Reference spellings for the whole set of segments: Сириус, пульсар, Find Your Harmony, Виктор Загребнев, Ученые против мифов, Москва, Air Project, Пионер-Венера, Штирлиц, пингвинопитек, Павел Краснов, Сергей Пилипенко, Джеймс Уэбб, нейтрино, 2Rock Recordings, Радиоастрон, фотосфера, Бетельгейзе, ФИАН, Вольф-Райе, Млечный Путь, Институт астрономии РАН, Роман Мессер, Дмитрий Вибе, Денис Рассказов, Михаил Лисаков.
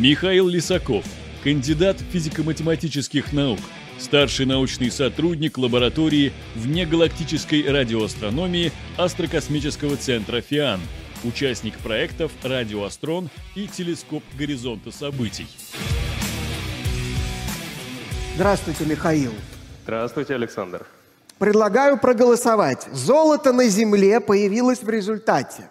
Михаил Лисаков, кандидат физико-математических наук, старший научный сотрудник лаборатории внегалактической радиоастрономии Астрокосмического центра ФИАН, участник проектов «Радиоастрон» и «Телескоп горизонта событий». Здравствуйте, Михаил. Здравствуйте, Александр. Предлагаю проголосовать. Золото на Земле появилось в результате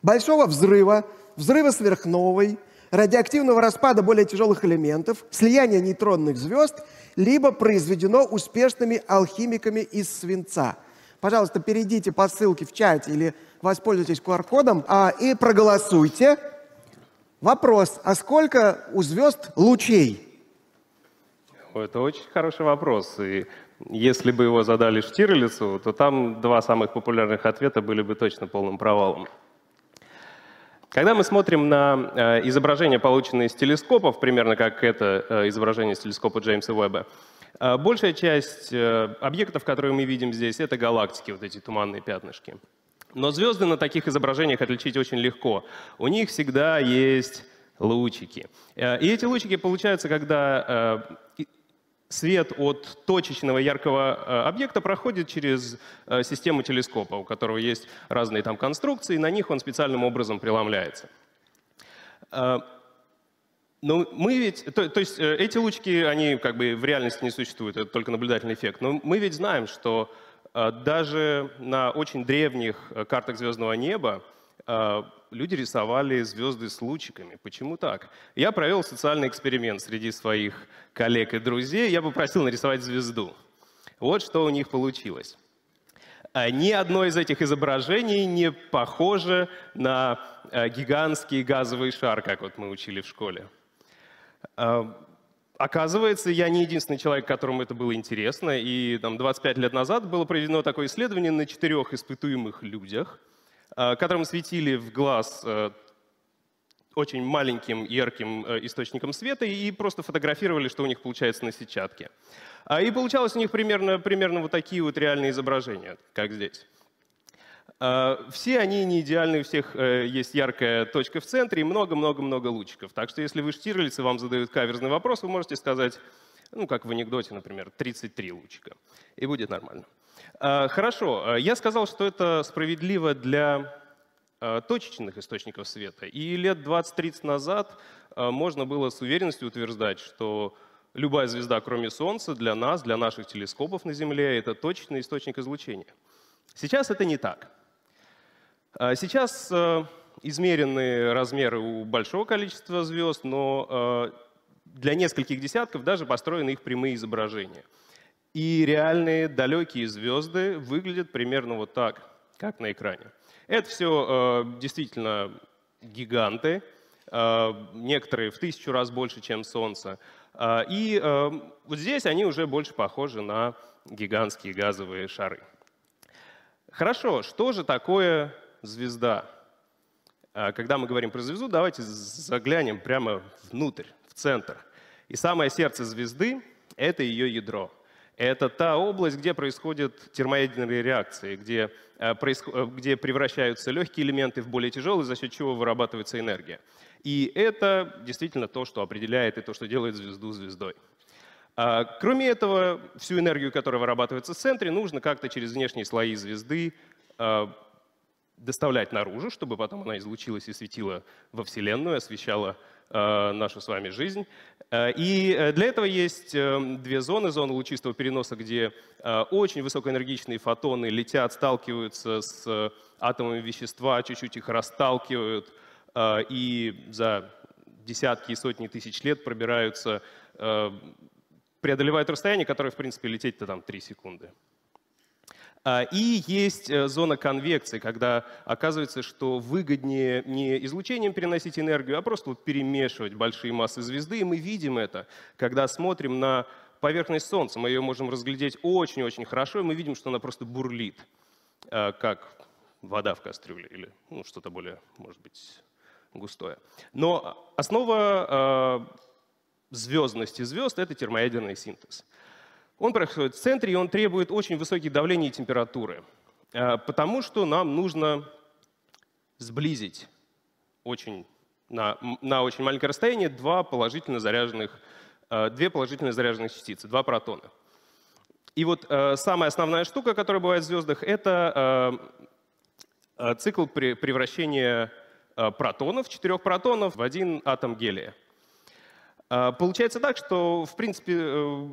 большого взрыва, взрыва сверхновой, радиоактивного распада более тяжелых элементов, слияния нейтронных звезд, либо произведено успешными алхимиками из свинца. Пожалуйста, перейдите по ссылке в чате или воспользуйтесь QR-кодом и проголосуйте. Вопрос, а сколько у звезд лучей? Это очень хороший вопрос. И если бы его задали Штирлицу, то там два самых популярных ответа были бы точно полным провалом. Когда мы смотрим на изображения, полученные из телескопов, примерно как это изображение с телескопа Джеймса Уэбба, большая часть объектов, которые мы видим здесь, это галактики, вот эти туманные пятнышки. Но звезды на таких изображениях отличить очень легко. У них всегда есть лучики. И эти лучики получаются, когда свет от точечного яркого объекта проходит через систему телескопа, у которого есть разные там конструкции, и на них он специальным образом преломляется. Но мы ведь, то есть эти лучики, они как бы в реальности не существуют, это только наблюдательный эффект. Но мы ведь знаем, что даже на очень древних картах звездного неба люди рисовали звезды с лучиками. Почему так? Я провел социальный эксперимент среди своих коллег и друзей. Я попросил нарисовать звезду. Вот что у них получилось. Ни одно из этих изображений не похоже на гигантский газовый шар, как вот мы учили в школе. Оказывается, я не единственный человек, которому это было интересно. И там, 25 лет назад было проведено такое исследование на 4 испытуемых людях, которым светили в глаз очень маленьким ярким источником света и просто фотографировали, что у них получается на сетчатке. И получалось у них примерно вот такие вот реальные изображения, как здесь. Все они не идеальны, у всех есть яркая точка в центре и много-много-много лучиков. Так что если вы Штирлиц и вам задают каверзный вопрос, вы можете сказать, ну как в анекдоте, например, 33 лучика, и будет нормально. Хорошо, я сказал, что это справедливо для точечных источников света. И лет 20-30 назад можно было с уверенностью утверждать, что любая звезда, кроме Солнца, для нас, для наших телескопов на Земле, это точечный источник излучения. Сейчас это не так. Сейчас измерены размеры у большого количества звезд, но для нескольких десятков даже построены их прямые изображения. И реальные далекие звезды выглядят примерно вот так, как на экране. Это все действительно гиганты, некоторые в 1000 раз больше, чем Солнце. И вот здесь они уже больше похожи на гигантские газовые шары. Хорошо, что же такое звезда? Когда мы говорим про звезду, давайте заглянем прямо внутрь, в центр. И самое сердце звезды — это ее ядро. Это та область, где происходят термоядерные реакции, где превращаются легкие элементы в более тяжелые, за счет чего вырабатывается энергия. И это действительно то, что определяет и то, что делает звезду звездой. Кроме этого, всю энергию, которая вырабатывается в центре, нужно как-то через внешние слои звезды доставлять наружу, чтобы потом она излучилась и светила во Вселенную, освещала нашу с вами жизнь. И для этого есть две зоны. Зона лучистого переноса, где очень высокоэнергичные фотоны летят, сталкиваются с атомами вещества, чуть-чуть их расталкивают, и за десятки и сотни тысяч лет пробираются, преодолевают расстояние, которое, в принципе, лететь-то там 3 секунды. И есть зона конвекции, когда оказывается, что выгоднее не излучением переносить энергию, а просто вот перемешивать большие массы звезды. И мы видим это, когда смотрим на поверхность Солнца. Мы ее можем разглядеть очень-очень хорошо, и мы видим, что она просто бурлит, как вода в кастрюле или что-то более, может быть, густое. Но основа звездности звезд — это термоядерный синтез. Он происходит в центре, и он требует очень высоких давлений и температуры, потому что нам нужно сблизить очень на очень маленькое расстояние две положительно заряженных частицы, два протона. И вот самая основная штука, которая бывает в звездах, это цикл превращения протонов, 4 протонов, в 1 атом гелия. Получается так, что, в принципе,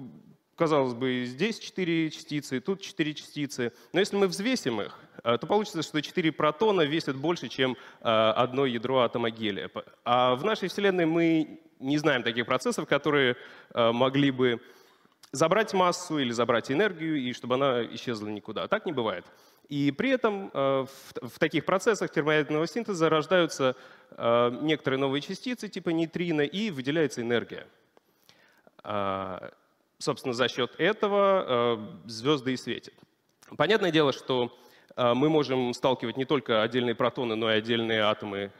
казалось бы, здесь 4 частицы, тут 4 частицы. Но если мы взвесим их, то получится, что 4 протона весят больше, чем одно ядро атома гелия. А в нашей Вселенной мы не знаем таких процессов, которые могли бы забрать массу или забрать энергию, и чтобы она исчезла никуда. Так не бывает. И при этом в таких процессах термоядерного синтеза рождаются некоторые новые частицы типа нейтрино, и выделяется энергия. Собственно, за счет этого звезды и светят. Понятное дело, что мы можем сталкивать не только отдельные протоны, но и отдельные атомы,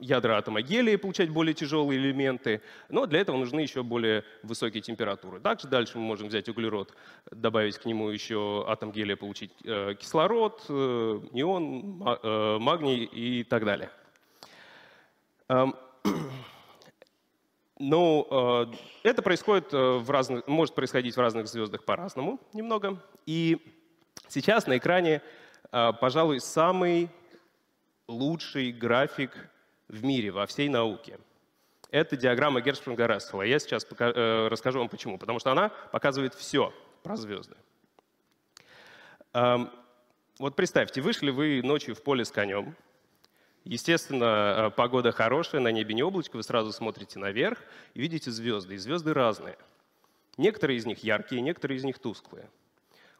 ядра атома гелия, получать более тяжелые элементы, но для этого нужны еще более высокие температуры. Также дальше мы можем взять углерод, добавить к нему еще атом гелия, получить кислород, неон, магний и так далее. Но это происходит может происходить в разных звездах по-разному немного. И сейчас на экране пожалуй, самый лучший график в мире, во всей науке. Это диаграмма Герцшпрунга-Рассела. Я сейчас расскажу вам почему. Потому что она показывает все про звезды. Вот представьте, вышли вы ночью в поле с конем. Естественно, погода хорошая, на небе не облачко, вы сразу смотрите наверх и видите звезды. И звезды разные. Некоторые из них яркие, некоторые из них тусклые.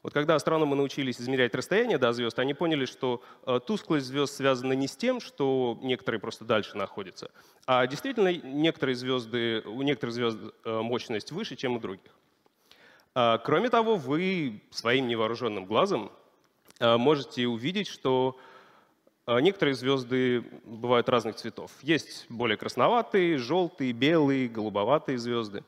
Вот когда астрономы научились измерять расстояние до звезд, они поняли, что тусклость звезд связана не с тем, что некоторые просто дальше находятся, а действительно у некоторых звезд мощность выше, чем у других. Кроме того, вы своим невооруженным глазом можете увидеть, что некоторые звезды бывают разных цветов. Есть более красноватые, желтые, белые, голубоватые звезды.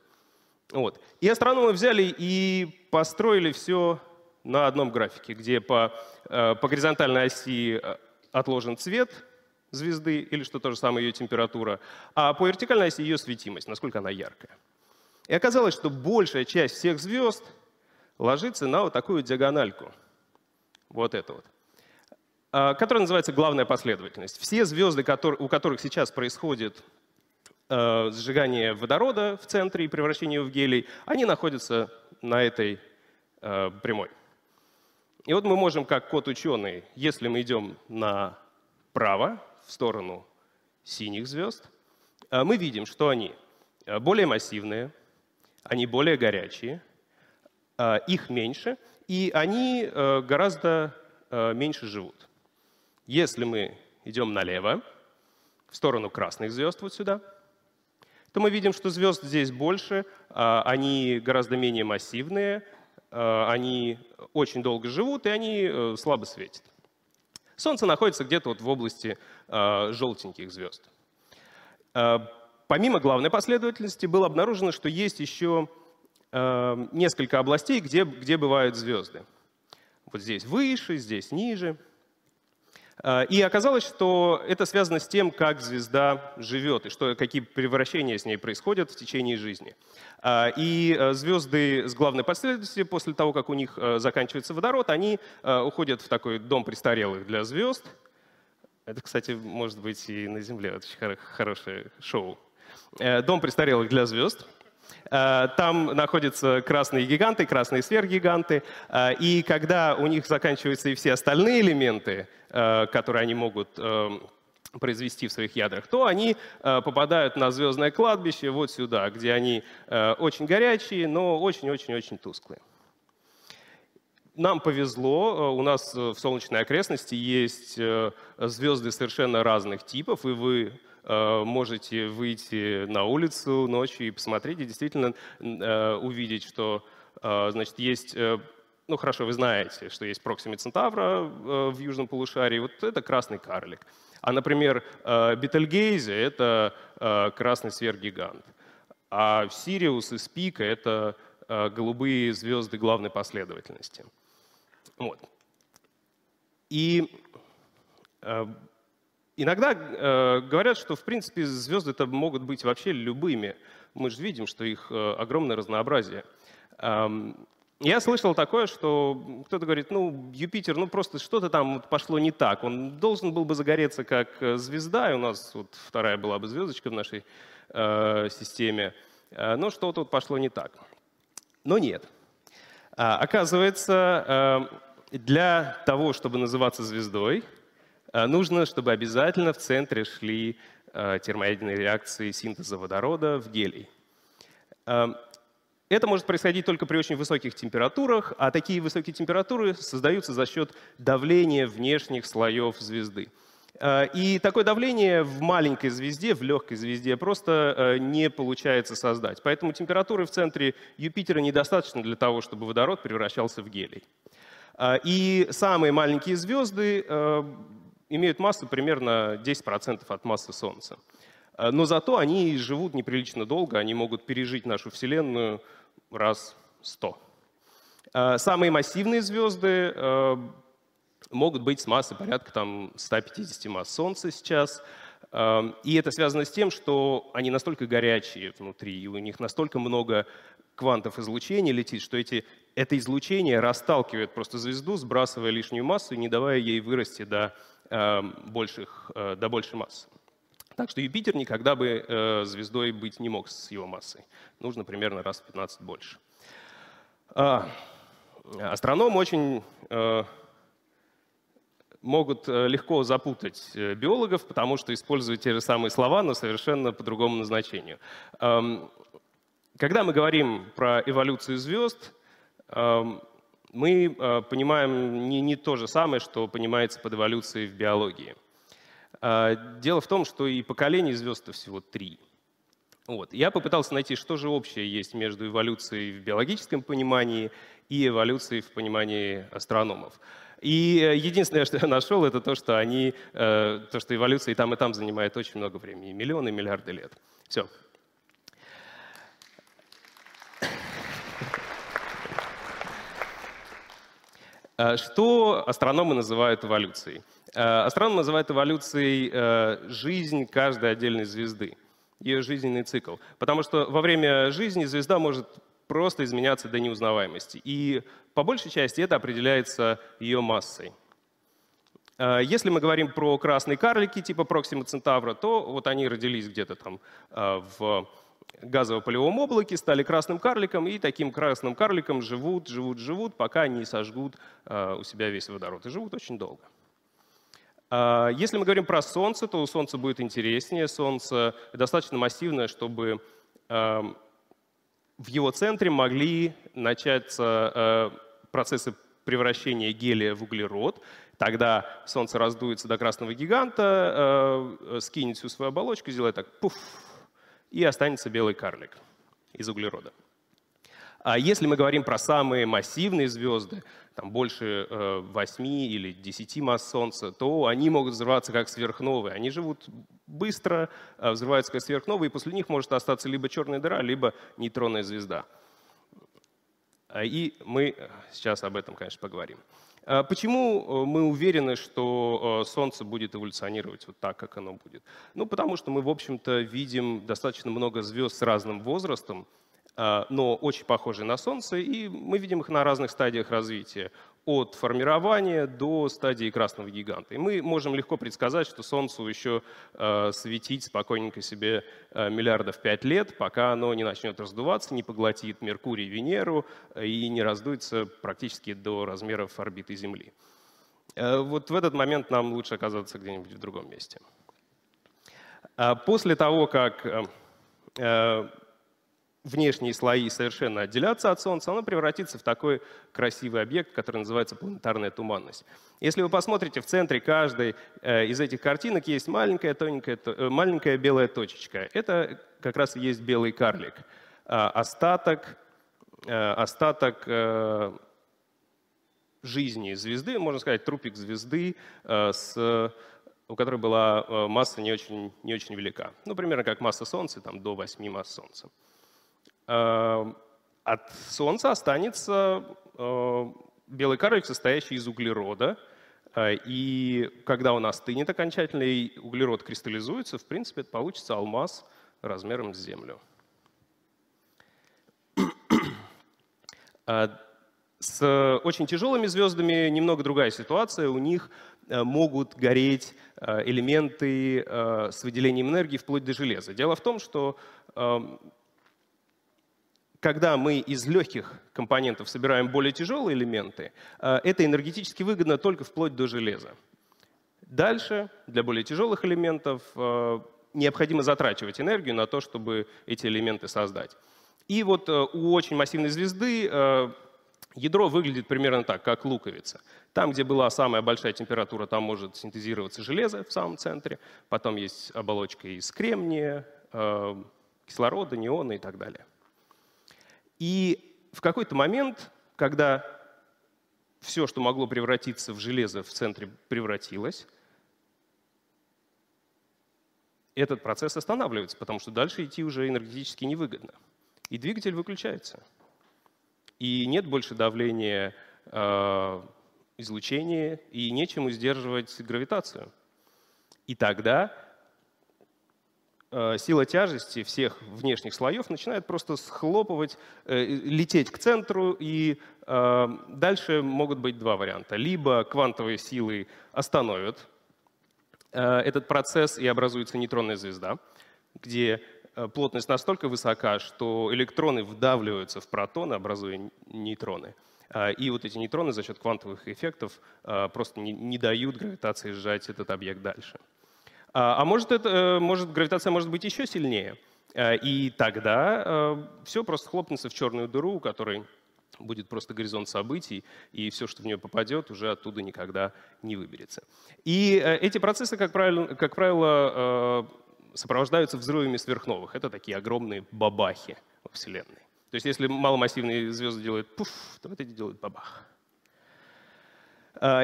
Вот. И астрономы взяли и построили все на одном графике, где по горизонтальной оси отложен цвет звезды, или что то же самое ее температура, а по вертикальной оси ее светимость, насколько она яркая. И оказалось, что большая часть всех звезд ложится на вот такую диагональку, вот эту вот, которая называется главная последовательность. Все звезды, у которых сейчас происходит сжигание водорода в центре и превращение его в гелий, они находятся на этой прямой. И вот мы можем, как кот-ученый, если мы идем направо, в сторону синих звезд, мы видим, что они более массивные, они более горячие, их меньше, и они гораздо меньше живут. Если мы идем налево, в сторону красных звезд, вот сюда, то мы видим, что звезд здесь больше, они гораздо менее массивные, они очень долго живут и они слабо светят. Солнце находится где-то вот в области желтеньких звезд. Помимо главной последовательности было обнаружено, что есть еще несколько областей, где бывают звезды. Вот здесь выше, здесь ниже. И оказалось, что это связано с тем, как звезда живет, и какие превращения с ней происходят в течение жизни. И звезды с главной последовательностью, после того, как у них заканчивается водород, они уходят в такой дом престарелых для звезд. Это, кстати, может быть и на Земле. Это очень хорошее шоу. Дом престарелых для звезд. Там находятся красные гиганты, красные сверхгиганты. И когда у них заканчиваются и все остальные элементы, которые они могут произвести в своих ядрах, то они попадают на звездное кладбище вот сюда, где они очень горячие, но очень-очень-очень тусклые. Нам повезло, у нас в солнечной окрестности есть звезды совершенно разных типов, и вы можете выйти на улицу ночью и посмотреть, и действительно увидеть, что значит, есть... Ну хорошо, вы знаете, что есть Проксима Центавра в южном полушарии, вот это красный карлик. А, например, Бетельгейзе — это красный сверхгигант. А Сириус из Пика — это голубые звезды главной последовательности. Вот. И Иногда говорят, что, в принципе, звезды-то могут быть вообще любыми. Мы же видим, что их огромное разнообразие. Я слышал такое, что кто-то говорит, ну, Юпитер, ну, просто что-то там пошло не так. Он должен был бы загореться как звезда, и у нас вот вторая была бы звездочка в нашей системе. Но что-то вот пошло не так. Но нет. Оказывается, для того, чтобы называться звездой, нужно, чтобы обязательно в центре шли термоядерные реакции синтеза водорода в гелий. Это может происходить только при очень высоких температурах, а такие высокие температуры создаются за счет давления внешних слоев звезды. И такое давление в маленькой звезде, в легкой звезде просто не получается создать. Поэтому температуры в центре Юпитера недостаточно для того, чтобы водород превращался в гелий. И самые маленькие звезды имеют массу примерно 10% от массы Солнца. Но зато они живут неприлично долго, они могут пережить нашу Вселенную раз 100. Самые массивные звезды могут быть с массой порядка там, 150 масс Солнца сейчас. И это связано с тем, что они настолько горячие внутри, и у них настолько много квантов излучения летит, что это излучение расталкивает просто звезду, сбрасывая лишнюю массу и не давая ей вырасти до большей массы. Так что Юпитер никогда бы звездой быть не мог с его массой. Нужно примерно раз в 15 больше. Астрономы очень могут легко запутать биологов, потому что используют те же самые слова, но совершенно по другому назначению. Когда мы говорим про эволюцию звезд, мы понимаем не то же самое, что понимается под эволюцией в биологии. Дело в том, что и поколений звезд всего 3. Вот. Я попытался найти, что же общее есть между эволюцией в биологическом понимании и эволюцией в понимании астрономов. И единственное, что я нашел, это то, что эволюция и там занимает очень много времени, миллионы, миллиарды лет. Все. Что астрономы называют эволюцией? Астрономы называют эволюцией жизнь каждой отдельной звезды, ее жизненный цикл. Потому что во время жизни звезда может просто изменяться до неузнаваемости. И по большей части это определяется ее массой. Если мы говорим про красные карлики типа Проксима Центавра, то вот они родились где-то там в газово-полевом облаке, стали красным карликом, и таким красным карликом живут, пока не сожгут у себя весь водород. И живут очень долго. Если мы говорим про Солнце, то у Солнца будет интереснее. Солнце достаточно массивное, чтобы в его центре могли начаться процессы превращения гелия в углерод. Тогда Солнце раздуется до красного гиганта, скинет всю свою оболочку, сделает так, пуф, и останется белый карлик из углерода. А если мы говорим про самые массивные звезды, там больше 8 или 10 масс Солнца, то они могут взрываться как сверхновые. Они живут быстро, взрываются как сверхновые, и после них может остаться либо черная дыра, либо нейтронная звезда. И мы сейчас об этом, конечно, поговорим. Почему мы уверены, что Солнце будет эволюционировать вот так, как оно будет? Ну, потому что мы, в общем-то, видим достаточно много звезд с разным возрастом, но очень похожие на Солнце, и мы видим их на разных стадиях развития, от формирования до стадии красного гиганта. И мы можем легко предсказать, что Солнцу еще светить спокойненько себе миллиардов 5 лет, пока оно не начнет раздуваться, не поглотит Меркурий, Венеру и не раздуется практически до размеров орбиты Земли. Вот в этот момент нам лучше оказаться где-нибудь в другом месте. После того, как внешние слои совершенно отделятся от Солнца, оно превратится в такой красивый объект, который называется планетарная туманность. Если вы посмотрите, в центре каждой из этих картинок есть маленькая, тоненькая, маленькая белая точечка. Это как раз и есть белый карлик. Остаток жизни звезды, можно сказать, трупик звезды, у которой была масса не очень велика. Ну, примерно как масса Солнца, там, до 8 масс Солнца. От Солнца останется белый карлик, состоящий из углерода, И когда он остынет окончательно, и углерод кристаллизуется, в принципе, это получится алмаз размером с Землю. С очень тяжелыми звездами немного другая ситуация. У них могут гореть элементы с выделением энергии вплоть до железа. Дело в том, что когда мы из легких компонентов собираем более тяжелые элементы, это энергетически выгодно только вплоть до железа. Дальше для более тяжелых элементов необходимо затрачивать энергию на то, чтобы эти элементы создать. И вот у очень массивной звезды ядро выглядит примерно так, как луковица. Там, где была самая большая температура, там может синтезироваться железо в самом центре. Потом есть оболочка из кремния, кислорода, неона и так далее. И в какой-то момент, когда все, что могло превратиться в железо в центре, превратилось, этот процесс останавливается, потому что дальше идти уже энергетически невыгодно. И двигатель выключается. И нет больше давления излучения, и нечем сдерживать гравитацию. И тогда сила тяжести всех внешних слоев начинает просто схлопывать, лететь к центру, и дальше могут быть два варианта. Либо квантовые силы остановят этот процесс, и образуется нейтронная звезда, где плотность настолько высока, что электроны вдавливаются в протоны, образуя нейтроны. И вот эти нейтроны за счет квантовых эффектов просто не дают гравитации сжать этот объект дальше. А может гравитация может быть еще сильнее. И тогда все просто хлопнется в черную дыру, у которой будет просто горизонт событий, и все, что в нее попадет, уже оттуда никогда не выберется. И эти процессы, как правило, сопровождаются взрывами сверхновых. Это такие огромные бабахи во Вселенной. То есть если маломассивные звезды делают пуф, то вот эти делают бабах.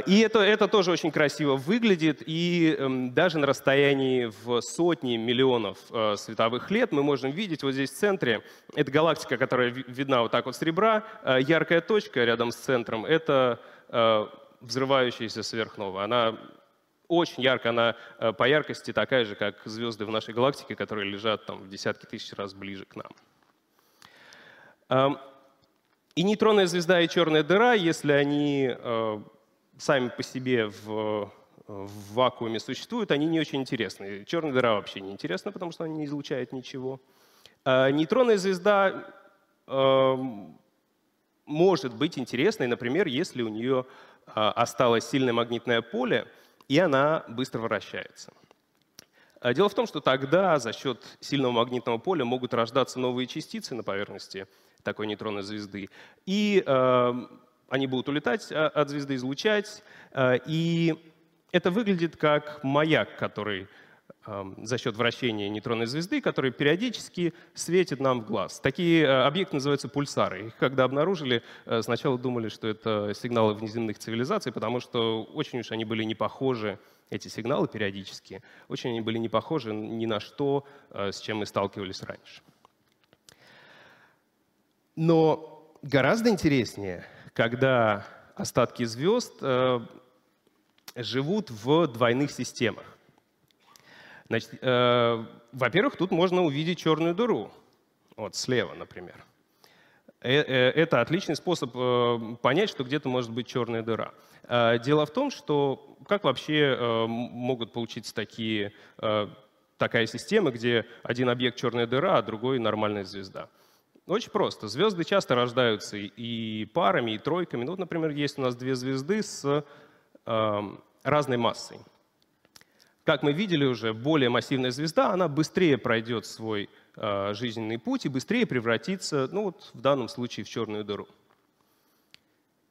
И это тоже очень красиво выглядит. И даже на расстоянии в сотни миллионов световых лет мы можем видеть вот здесь в центре. Это галактика, которая видна вот так вот с ребра. Яркая точка рядом с центром — это взрывающаяся сверхновая. Она очень ярко, она по яркости такая же, как звезды в нашей галактике, которые лежат там в десятки тысяч раз ближе к нам. И нейтронная звезда, и черная дыра, если они сами по себе в вакууме существуют, они не очень интересны. Черная дыра вообще не интересна, потому что она не излучает ничего. Нейтронная звезда может быть интересной, например, если у нее осталось сильное магнитное поле, и она быстро вращается. Дело в том, что тогда за счет сильного магнитного поля могут рождаться новые частицы на поверхности такой нейтронной звезды. И они будут улетать от звезды, излучать. И это выглядит как маяк, который за счет вращения нейтронной звезды, который периодически светит нам в глаз. Такие объекты называются пульсары. Их когда обнаружили, сначала думали, что это сигналы внеземных цивилизаций, потому что очень уж они были не похожи, эти сигналы периодически, очень они были не похожи ни на что, с чем мы сталкивались раньше. Но гораздо интереснее, когда остатки звезд живут в двойных системах. Значит, во-первых, тут можно увидеть черную дыру, вот слева, например. Это отличный способ понять, что где-то может быть черная дыра. Дело в том, что как вообще могут получиться такая система, где один объект черная дыра, а другой нормальная звезда? Очень просто. Звезды часто рождаются и парами, и тройками. Ну, вот, например, есть у нас две звезды с разной массой. Как мы видели уже, более массивная звезда, она быстрее пройдет свой жизненный путь и быстрее превратится, ну вот в данном случае, в черную дыру.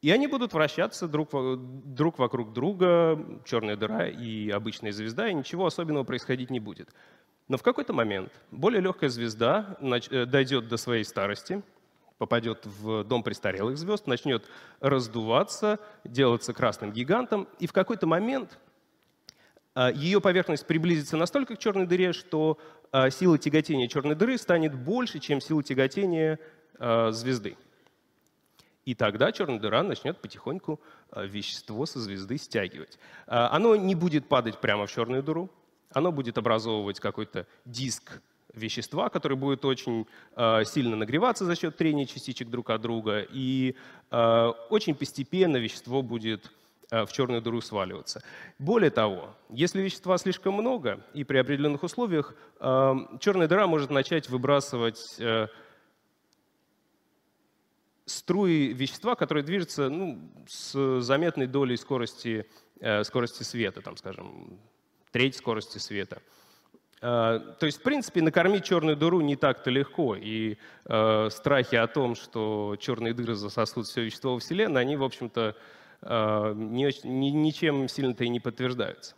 И они будут вращаться друг вокруг друга, черная дыра и обычная звезда, и ничего особенного происходить не будет. Но в какой-то момент более легкая звезда дойдет до своей старости, попадет в дом престарелых звезд, начнет раздуваться, делаться красным гигантом, и в какой-то момент ее поверхность приблизится настолько к черной дыре, что сила тяготения черной дыры станет больше, чем сила тяготения звезды. И тогда черная дыра начнет потихоньку вещество со звезды стягивать. Оно не будет падать прямо в черную дыру, оно будет образовывать какой-то диск вещества, который будет очень сильно нагреваться за счет трения частичек друг от друга, и очень постепенно вещество будет в черную дыру сваливаться. Более того, если вещества слишком много, и при определенных условиях черная дыра может начать выбрасывать струи вещества, которые движутся с заметной долей скорости света, там, скажем, треть скорости света. То есть, в принципе, накормить черную дыру не так-то легко, и страхи о том, что черные дыры засосут все вещество во Вселенной, они, в общем-то, ничем сильно-то и не подтверждаются.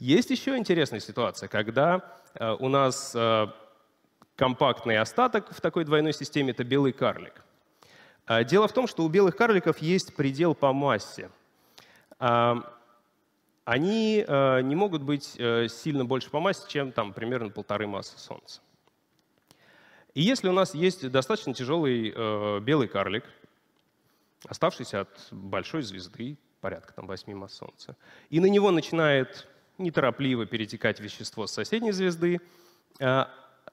Есть еще интересная ситуация, когда у нас компактный остаток в такой двойной системе — это белый карлик. Дело в том, что у белых карликов есть предел по массе. Они не могут быть сильно больше по массе, чем там, примерно 1,5 массы Солнца. И если у нас есть достаточно тяжелый белый карлик, оставшийся от большой звезды, порядка там, 8 масс Солнца, и на него начинает неторопливо перетекать вещество с соседней звезды,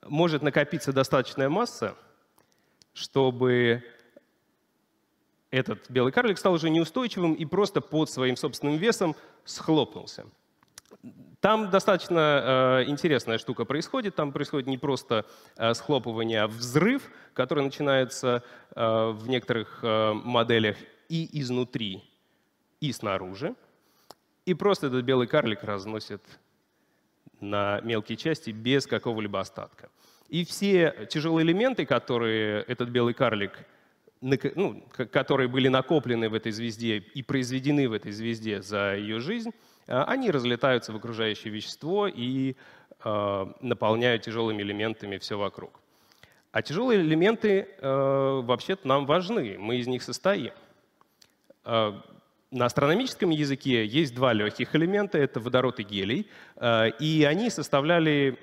может накопиться достаточная масса, чтобы этот белый карлик стал уже неустойчивым и просто под своим собственным весом схлопнулся. Там достаточно интересная штука происходит. Там происходит не просто схлопывание, а взрыв, который начинается в некоторых моделях и изнутри, и снаружи. И просто этот белый карлик разносит на мелкие части без какого-либо остатка. И все тяжелые элементы, которые этот белый карлик которые были накоплены в этой звезде и произведены в этой звезде за ее жизнь, они разлетаются в окружающее вещество и наполняют тяжелыми элементами все вокруг. А тяжелые элементы вообще-то нам важны, мы из них состоим. На астрономическом языке есть два легких элемента — это водород и гелий, и они составляли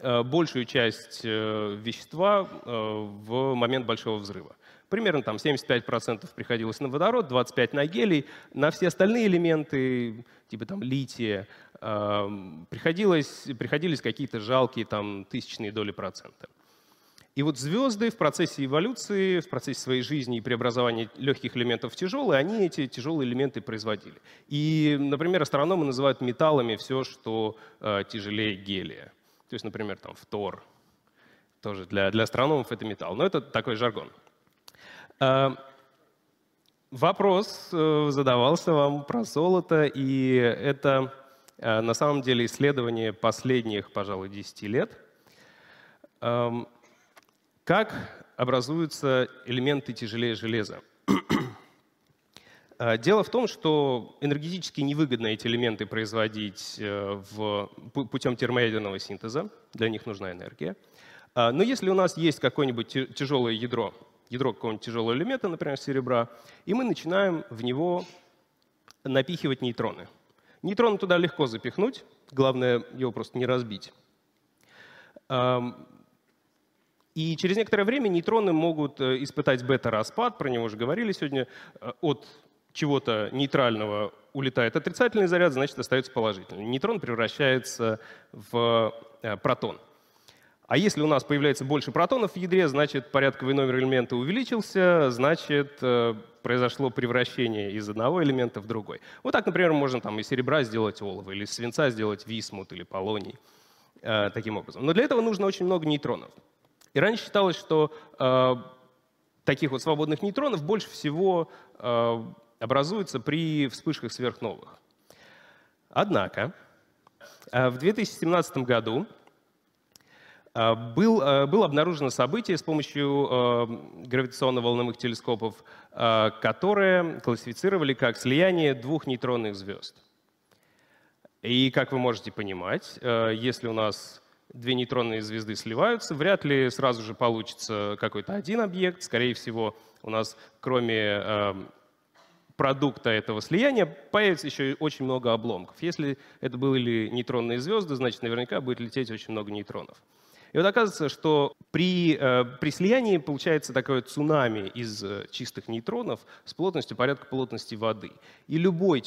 большую часть вещества в момент Большого взрыва. Примерно там 75% приходилось на водород, 25% на гелий. На все остальные элементы, типа там лития, приходились какие-то жалкие там, тысячные доли процента. И вот звезды в процессе эволюции, в процессе своей жизни и преобразования легких элементов в тяжелые, они эти тяжелые элементы производили. И, например, астрономы называют металлами все, что тяжелее гелия. То есть, например, там, фтор. Тоже для астрономов это металл. Но это такой жаргон. Вопрос задавался вам про золото, и это на самом деле исследование последних, пожалуй, 10 лет. Как образуются элементы тяжелее железа? Дело в том, что энергетически невыгодно эти элементы производить путем термоядерного синтеза, для них нужна энергия. Но если у нас есть какое-нибудь тяжелое ядро, какого-нибудь тяжелого элемента, например, серебра, и мы начинаем в него напихивать нейтроны. Нейтроны туда легко запихнуть, главное его просто не разбить. И через некоторое время нейтроны могут испытать бета-распад, про него уже говорили сегодня, от чего-то нейтрального улетает отрицательный заряд, значит, остается положительный. Нейтрон превращается в протон. А если у нас появляется больше протонов в ядре, значит, порядковый номер элемента увеличился, значит, произошло превращение из одного элемента в другой. Вот так, например, можно там из серебра сделать олово, или из свинца сделать висмут или полоний таким образом. Но для этого нужно очень много нейтронов. И раньше считалось, что таких вот свободных нейтронов больше всего образуется при вспышках сверхновых. Однако в 2017 году было обнаружено событие с помощью гравитационно-волновых телескопов, которые классифицировали как слияние двух нейтронных звезд. И, как вы можете понимать, если у нас две нейтронные звезды сливаются, вряд ли сразу же получится какой-то один объект. Скорее всего, у нас, кроме продукта этого слияния, появится еще очень много обломков. Если это были нейтронные звезды, значит, наверняка будет лететь очень много нейтронов. И вот оказывается, что при слиянии получается такое цунами из чистых нейтронов с плотностью порядка плотности воды. И любой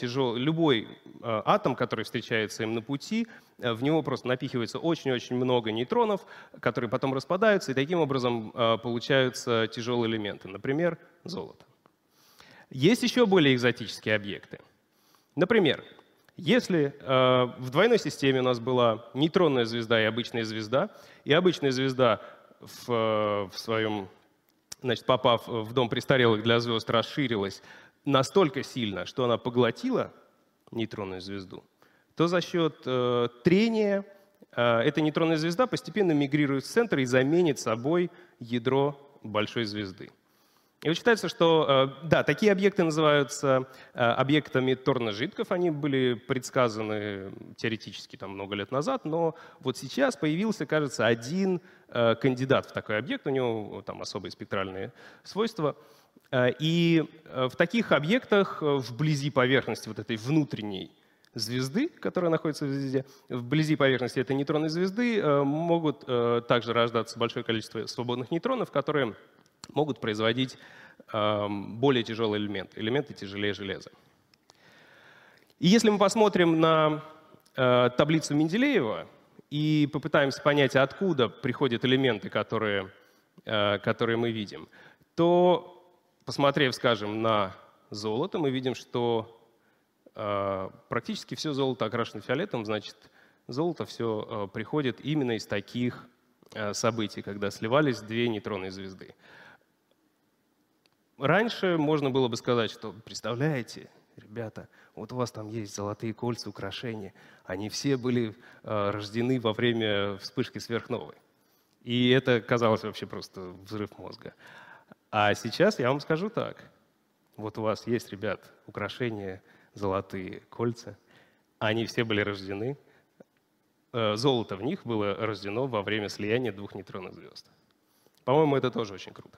атом, который встречается им на пути, в него просто напихивается очень-очень много нейтронов, которые потом распадаются, и таким образом получаются тяжелые элементы, например, золото. Есть еще более экзотические объекты. Например, если в двойной системе у нас была нейтронная звезда и обычная звезда, попав в дом престарелых для звезд, расширилась настолько сильно, что она поглотила нейтронную звезду, то за счет трения эта нейтронная звезда постепенно мигрирует в центр и заменит собой ядро большой звезды. И вот считается, что да, такие объекты называются объектами Торна-Жидков. Они были предсказаны теоретически там, много лет назад, но вот сейчас появился, кажется, один кандидат в такой объект. У него там особые спектральные свойства. И в таких объектах вблизи поверхности вот этой внутренней звезды, которая находится в звезде, вблизи поверхности этой нейтронной звезды могут также рождаться большое количество свободных нейтронов, которые могут производить более тяжелые элементы, элементы тяжелее железа. И если мы посмотрим на таблицу Менделеева и попытаемся понять, откуда приходят элементы, которые мы видим, то, посмотрев, скажем, на золото, мы видим, что практически все золото окрашено фиолетом, значит, золото все приходит именно из таких событий, когда сливались две нейтронные звезды. Раньше можно было бы сказать, что, представляете, ребята, вот у вас там есть золотые кольца, украшения, они все были рождены во время вспышки сверхновой. И это казалось вообще просто взрыв мозга. А сейчас я вам скажу так. Вот у вас есть, ребят, украшения, золотые кольца, они все были рождены, золото в них было рождено во время слияния двух нейтронных звезд. По-моему, это тоже очень круто.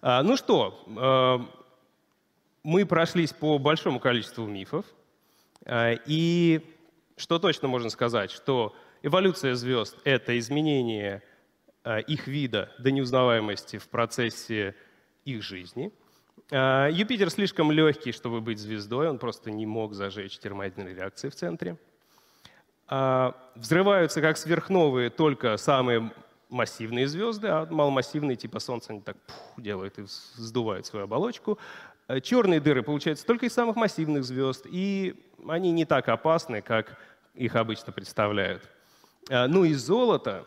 Ну что, мы прошлись по большому количеству мифов, и что точно можно сказать, что эволюция звезд — это изменение их вида до неузнаваемости в процессе их жизни. Юпитер слишком легкий, чтобы быть звездой, он просто не мог зажечь термоядерные реакции в центре. Взрываются как сверхновые только самые массивные звезды, а маломассивные, типа Солнца, они так делают и сдувают свою оболочку. Черные дыры получаются только из самых массивных звезд, и они не так опасны, как их обычно представляют. Ну и золото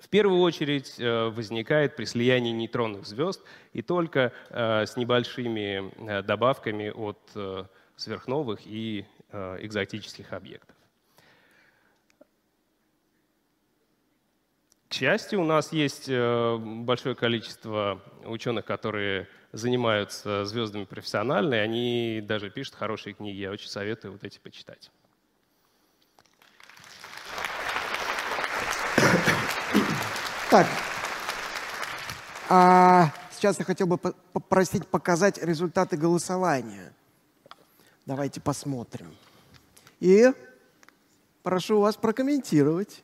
в первую очередь возникает при слиянии нейтронных звезд и только с небольшими добавками от сверхновых и экзотических объектов. К счастью, у нас есть большое количество ученых, которые занимаются звездами профессионально, и они даже пишут хорошие книги. Я очень советую вот эти почитать. Так, сейчас я хотел бы попросить показать результаты голосования. Давайте посмотрим. И прошу вас прокомментировать.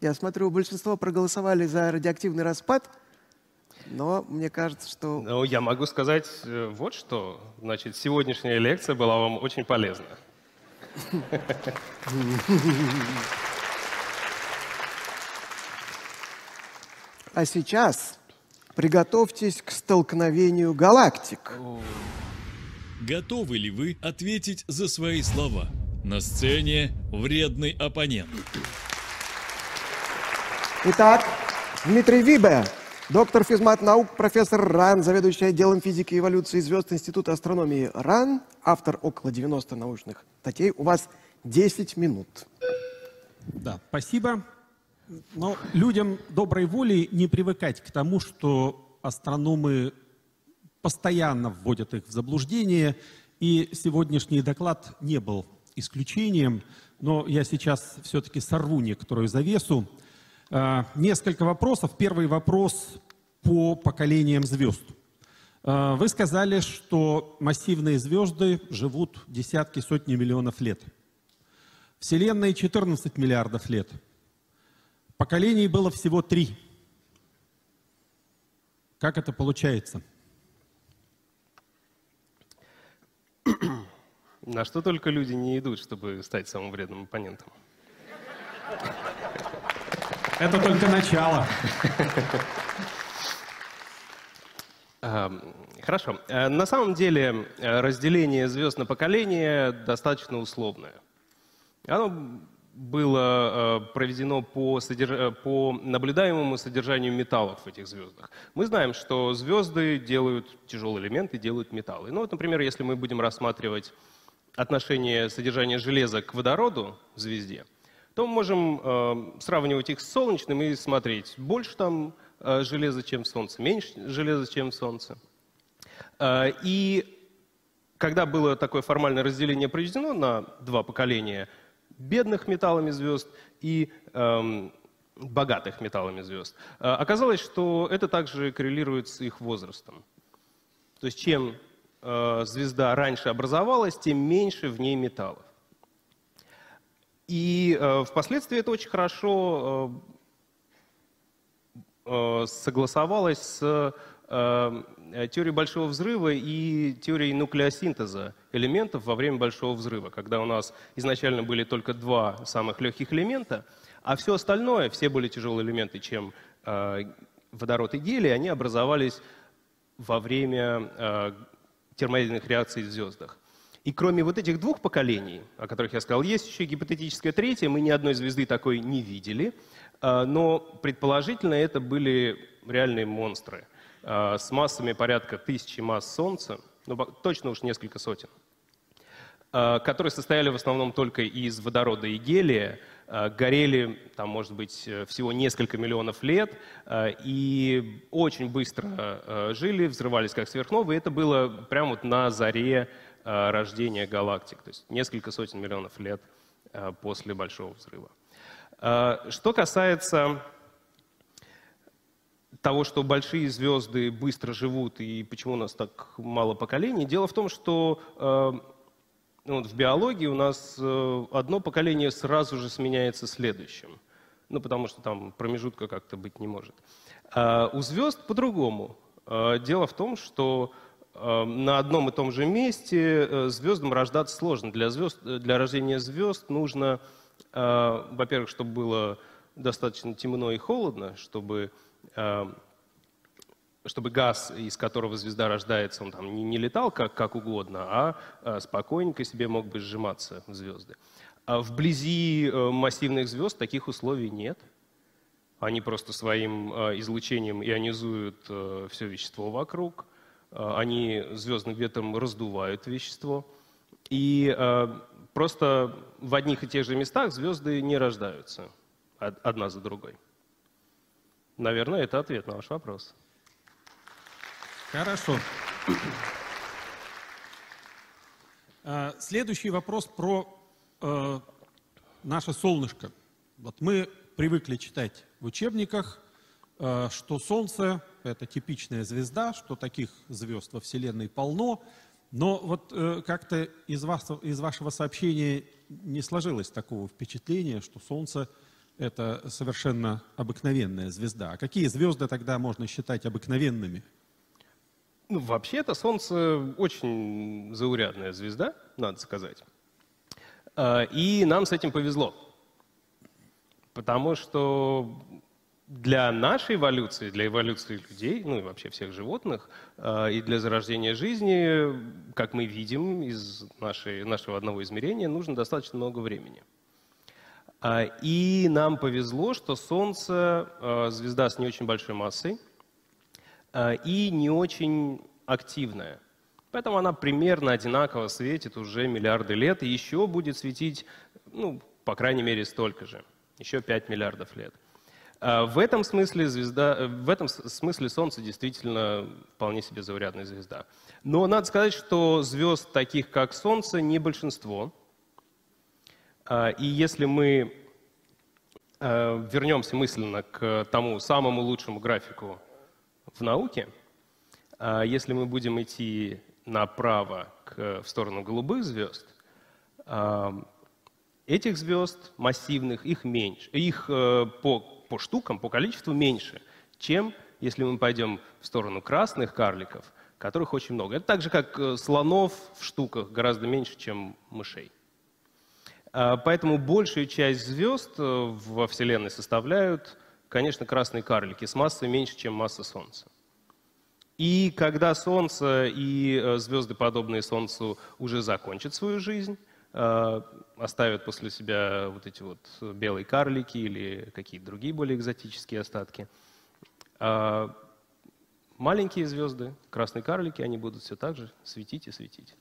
Я смотрю, большинство проголосовали за радиоактивный распад, но мне кажется, что… Ну, я могу сказать вот что. Значит, сегодняшняя лекция была вам очень полезна. А сейчас приготовьтесь к столкновению галактик. Готовы ли вы ответить за свои слова? На сцене вредный оппонент. Итак, Дмитрий Вибе, доктор физмат-наук, профессор РАН, заведующий отделом физики и эволюции звезд Института астрономии РАН, автор около 90 научных статей. У вас 10 минут. Да, спасибо. Но людям доброй воли не привыкать к тому, что астрономы постоянно вводят их в заблуждение, и сегодняшний доклад не был исключением, но я сейчас все-таки сорву некоторую завесу. Несколько вопросов. Первый вопрос по поколениям звезд. Вы сказали, что массивные звезды живут десятки, сотни миллионов лет. Вселенной 14 миллиардов лет. Поколений было всего 3. Как это получается? На что только люди не идут, чтобы стать самым вредным оппонентом. Это только начало. Хорошо. На самом деле разделение звезд на поколения достаточно условное. Оно было проведено по наблюдаемому содержанию металлов в этих звездах. Мы знаем, что звезды делают тяжелые элементы, делают металлы. Ну вот, например, если мы будем рассматривать отношение содержания железа к водороду в звезде, то мы можем сравнивать их с солнечным и смотреть, больше там железа, чем в Солнце, меньше железа, чем в Солнце. И когда было такое формальное разделение проведено на 2 поколения бедных металлами звезд и богатых металлами звезд, оказалось, что это также коррелирует с их возрастом. То есть чем звезда раньше образовалась, тем меньше в ней металлов. И впоследствии это очень хорошо согласовалось с теорией Большого Взрыва и теорией нуклеосинтеза элементов во время Большого Взрыва, когда у нас изначально были только 2 самых легких элемента, а все остальное, все более тяжелые элементы, чем водород и гелий, они образовались во время термоядерных реакций в звездах. И кроме вот этих 2 поколений, о которых я сказал, есть еще гипотетическое 3-е. Мы ни одной звезды такой не видели, но предположительно это были реальные монстры с массами порядка 1000 масс Солнца, ну, точно уж несколько сотен, которые состояли в основном только из водорода и гелия, горели, там, может быть, всего несколько миллионов лет, и очень быстро жили, взрывались как сверхновые. Это было прямо вот на заре рождения галактик, то есть несколько сотен миллионов лет после Большого Взрыва. Что касается того, что большие звезды быстро живут и почему у нас так мало поколений, дело в том, что вот в биологии у нас одно поколение сразу же сменяется следующим, ну потому что там промежутка как-то быть не может. У звезд по-другому. Дело в том, что на одном и том же месте звездам рождаться сложно. Для рождения звезд нужно, во-первых, чтобы было достаточно темно и холодно, чтобы газ, из которого звезда рождается, он там не летал как угодно, а спокойненько себе мог бы сжиматься в звезды. А вблизи массивных звезд таких условий нет. Они просто своим излучением ионизуют все вещество вокруг. Они звездным ветром раздувают вещество. И просто в одних и тех же местах звезды не рождаются одна за другой. Наверное, это ответ на ваш вопрос. Хорошо. Следующий вопрос про наше солнышко. Вот мы привыкли читать в учебниках, что Солнце — это типичная звезда, что таких звезд во Вселенной полно, но вот как-то из вашего сообщения не сложилось такого впечатления, что Солнце — это совершенно обыкновенная звезда. А какие звезды тогда можно считать обыкновенными? Ну, вообще-то Солнце очень заурядная звезда, надо сказать. И нам с этим повезло, потому что для нашей эволюции, для эволюции людей, ну и вообще всех животных, и для зарождения жизни, как мы видим из нашего одного измерения, нужно достаточно много времени. И нам повезло, что Солнце — звезда с не очень большой массой и не очень активная. Поэтому она примерно одинаково светит уже миллиарды лет и еще будет светить, ну, по крайней мере, столько же, еще 5 миллиардов лет. В этом смысле Солнце действительно вполне себе заурядная звезда. Но надо сказать, что звезд, таких как Солнце, не большинство. И если мы вернемся мысленно к тому самому лучшему графику в науке, если мы будем идти направо в сторону голубых звезд, этих звезд массивных, их меньше, их по по штукам, по количеству меньше, чем если мы пойдем в сторону красных карликов, которых очень много. Это так же, как слонов в штуках гораздо меньше, чем мышей. Поэтому большую часть звезд во Вселенной составляют, конечно, красные карлики с массой меньше, чем масса Солнца. И когда Солнце и звезды, подобные Солнцу, уже закончат свою жизнь, оставят после себя вот эти вот белые карлики или какие-то другие более экзотические остатки, маленькие звезды, красные карлики, они будут все так же светить и светить.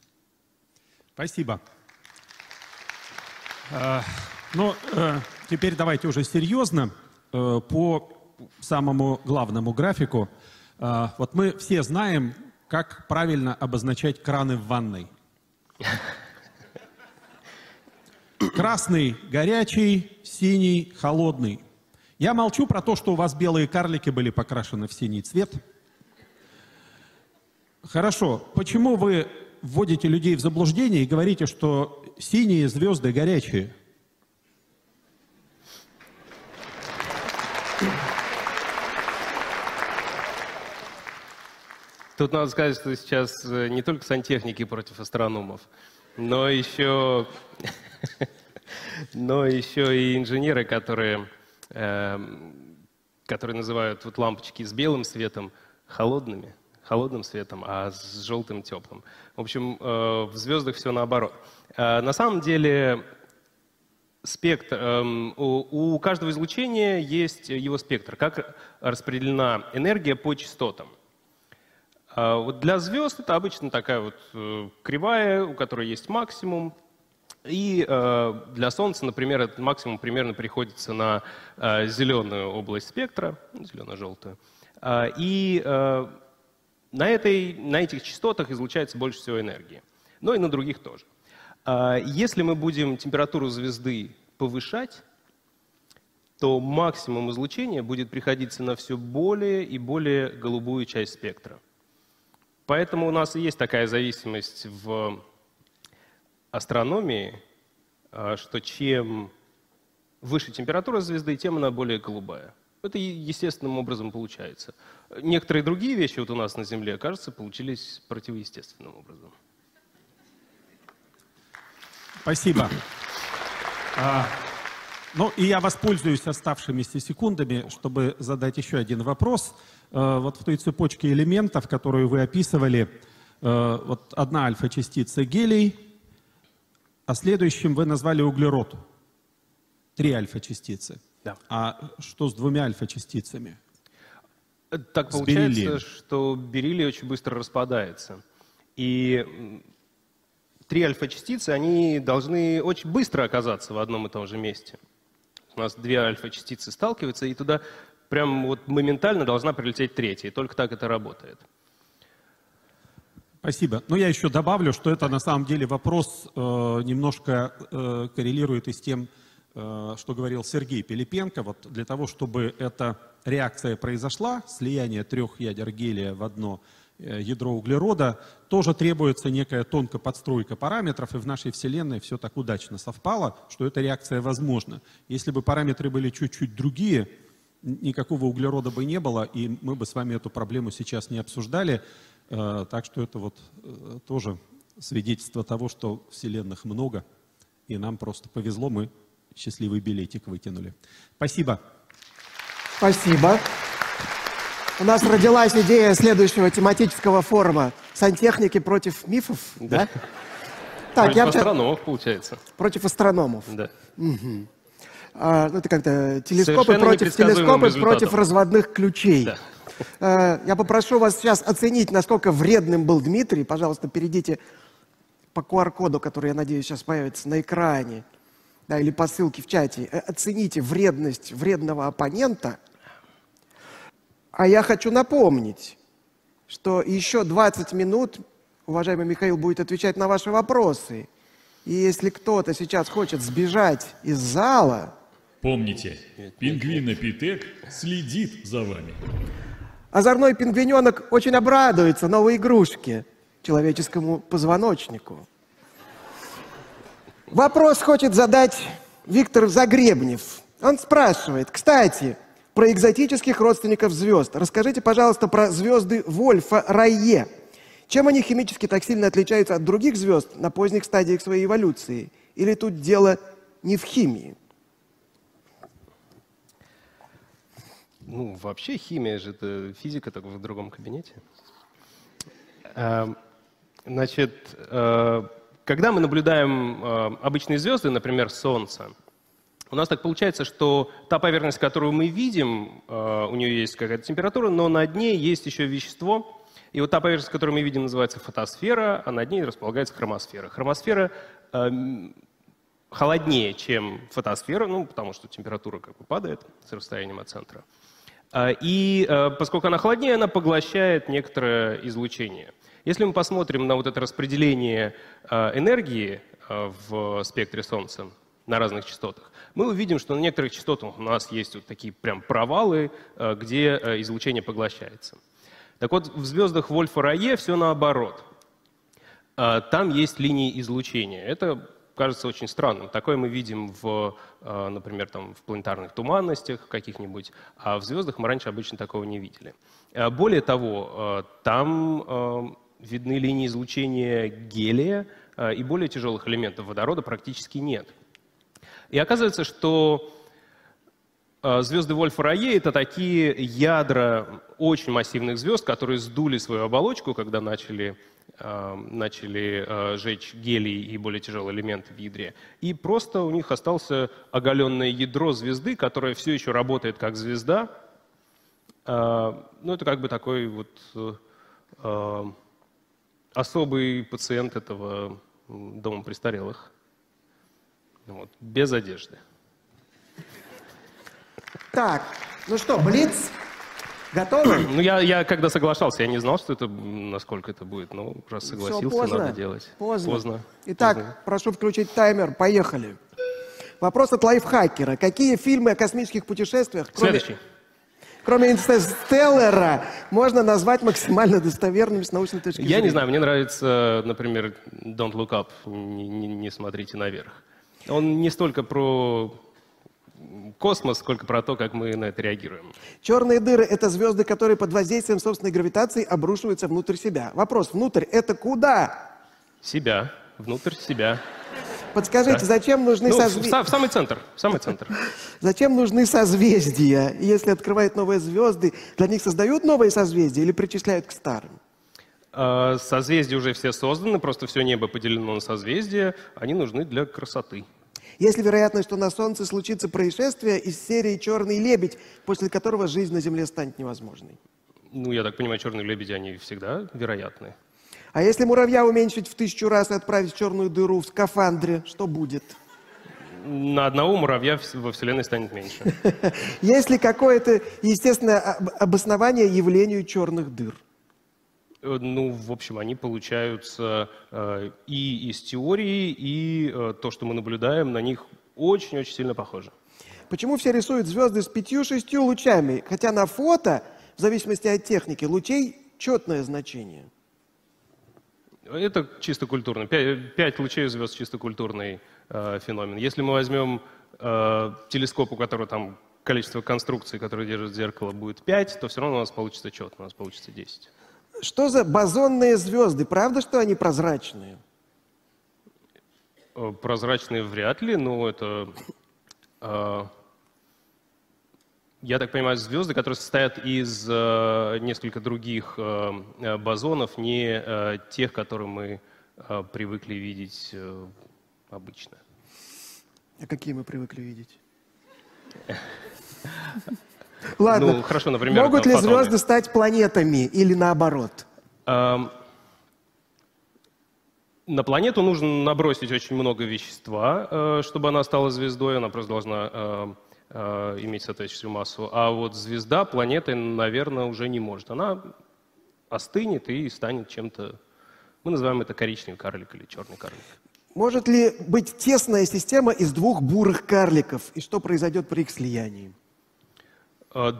Спасибо. Ну, теперь давайте уже серьезно по самому главному графику. Вот мы все знаем, как правильно обозначать краны в ванной. Красный – горячий, синий – холодный. Я молчу про то, что у вас белые карлики были покрашены в синий цвет. Хорошо. Почему вы вводите людей в заблуждение и говорите, что синие звезды горячие? Тут надо сказать, что сейчас не только сантехники против астрономов, но еще и инженеры, которые называют вот лампочки с белым светом холодными, холодным светом, а с желтым теплым. В общем, в звездах все наоборот. На самом деле спектр, у каждого излучения есть его спектр, как распределена энергия по частотам. Вот для звезд это обычно такая вот кривая, у которой есть максимум. И для Солнца, например, этот максимум примерно приходится на зеленую область спектра, зелено-желтую. И на этих частотах излучается больше всего энергии, но и на других тоже. Если мы будем температуру звезды повышать, то максимум излучения будет приходиться на все более и более голубую часть спектра. Поэтому у нас и есть такая зависимость в астрономии, что чем выше температура звезды, тем она более голубая. Это естественным образом получается. Некоторые другие вещи вот у нас на Земле, кажется, получились противоестественным образом. Спасибо. Ну, и я воспользуюсь оставшимися секундами, чтобы задать еще один вопрос. Вот в той цепочке элементов, которую вы описывали, вот одна альфа-частица — гелий, а следующим вы назвали углерод. 3 альфа-частицы. Да. А что с 2 альфа-частицами? Так получается, что бериллий очень быстро распадается. И 3 альфа-частицы, они должны очень быстро оказаться в одном и том же месте. У нас 2 альфа-частицы сталкиваются, и туда прям вот моментально должна прилететь 3-я. И только так это работает. Спасибо. Но я еще добавлю, что это на самом деле вопрос немножко коррелирует и с тем, что говорил Сергей Пилипенко. Вот для того, чтобы эта реакция произошла, слияние 3 ядер гелия в одно ядро углерода, тоже требуется некая тонкая подстройка параметров, и в нашей Вселенной все так удачно совпало, что эта реакция возможна. Если бы параметры были чуть-чуть другие, никакого углерода бы не было, и мы бы с вами эту проблему сейчас не обсуждали. Так что это вот тоже свидетельство того, что Вселенных много, и нам просто повезло, мы счастливый билетик вытянули. Спасибо. Спасибо. У нас родилась идея следующего тематического форума. Сантехники против мифов, да? Так, против астрономов, получается. Против астрономов. Да. Угу. Ну, это как-то телескопы против разводных ключей. Да. Я попрошу вас сейчас оценить, насколько вредным был Дмитрий. Пожалуйста, перейдите по QR-коду, который, я надеюсь, сейчас появится на экране, да, или по ссылке в чате. Оцените вредность вредного оппонента. А я хочу напомнить, что еще 20 минут, уважаемый Михаил, будет отвечать на ваши вопросы. И если кто-то сейчас хочет сбежать из зала... Помните, пингвинопитек следит за вами. Озорной пингвиненок очень обрадуется новой игрушке, человеческому позвоночнику. Вопрос хочет задать Виктор Загребнев. Он спрашивает, кстати... про экзотических родственников звезд. Расскажите, пожалуйста, про звезды Вольфа-Райе. Чем они химически так сильно отличаются от других звезд на поздних стадиях своей эволюции? Или тут дело не в химии? Ну, вообще химия же, это физика, только в другом кабинете. Значит, когда мы наблюдаем обычные звезды, например, Солнце, у нас так получается, что та поверхность, которую мы видим, у нее есть какая-то температура, но на дне есть еще вещество. И вот та поверхность, которую мы видим, называется фотосфера, а над ней располагается хромосфера. Хромосфера холоднее, чем фотосфера, ну, потому что температура как бы падает с расстоянием от центра. И поскольку она холоднее, она поглощает некоторое излучение. Если мы посмотрим на вот это распределение энергии в спектре Солнца на разных частотах, мы увидим, что на некоторых частотах у нас есть вот такие прям провалы, где излучение поглощается. Так вот, в звездах Вольфа-Райе все наоборот. Там есть линии излучения. Это кажется очень странным. Такое мы видим, например, там, в планетарных туманностях каких-нибудь, а в звездах мы раньше обычно такого не видели. Более того, там видны линии излучения гелия и более тяжелых элементов. Водорода практически нет. И оказывается, что звезды Вольфа-Райе — это такие ядра очень массивных звезд, которые сдули свою оболочку, когда начали жечь гелий и более тяжелый элемент в ядре. И просто у них остался оголенное ядро звезды, которое все еще работает как звезда. Ну, это как бы такой вот особый пациент этого дома престарелых. Вот, без одежды. Так, ну что, блиц? Готовы? Ну, я когда соглашался, я не знал, что это, насколько это будет, но раз согласился, поздно. Надо делать. Поздно. Итак, прошу включить таймер, поехали. Вопрос от лайфхакера. Какие фильмы о космических путешествиях, кроме «Интерстеллара», можно назвать максимально достоверными с научной точки зрения? Я не знаю, мне нравится, например, «Don't look up», «Не смотрите наверх». Он не столько про космос, сколько про то, как мы на это реагируем. Черные дыры — это звезды, которые под воздействием собственной гравитации обрушиваются внутрь себя. Вопрос: внутрь — это куда? Себя. Внутрь себя. Подскажите, да, зачем нужны созвездия? В самый центр. В самый центр. Зачем нужны созвездия? Если открывают новые звезды, для них создают новые созвездия или причисляют к старым? Созвездия уже все созданы, просто все небо поделено на созвездия. Они нужны для красоты. Есть ли вероятность, что на Солнце случится происшествие из серии «Черный лебедь», после которого жизнь на Земле станет невозможной? Ну, я так понимаю, черные лебеди, они всегда вероятны. А если муравья уменьшить в 1000 раз и отправить в черную дыру в скафандре, что будет? На одного муравья во Вселенной станет меньше. Есть ли какое-то естественное обоснование явлению черных дыр? Ну, в общем, они получаются и из теории, и то, что мы наблюдаем, на них очень-очень сильно похоже. Почему все рисуют звезды с 5-6 лучами, хотя на фото, в зависимости от техники, лучей четное значение? Это чисто культурный. 5 лучей звезд — чисто культурный феномен. Если мы возьмем телескоп, у которого там количество конструкций, которые держат зеркало, будет 5, то все равно у нас получится четно, у нас получится 10. Что за бозонные звезды? Правда, что они прозрачные? Прозрачные вряд ли, но это, я так понимаю, звезды, которые состоят из нескольких других бозонов, не тех, которые мы привыкли видеть обычно. А какие мы привыкли видеть? Ладно, ну, хорошо, например, могут ли звезды стать планетами или наоборот? На планету нужно набросить очень много вещества, чтобы она стала звездой, она просто должна иметь соответствующую массу. А вот звезда планеты, наверное, уже не может. Она остынет и станет чем-то, мы называем это коричневый карлик или черный карлик. Может ли быть тесная система из 2 бурых карликов, и что произойдет при их слиянии?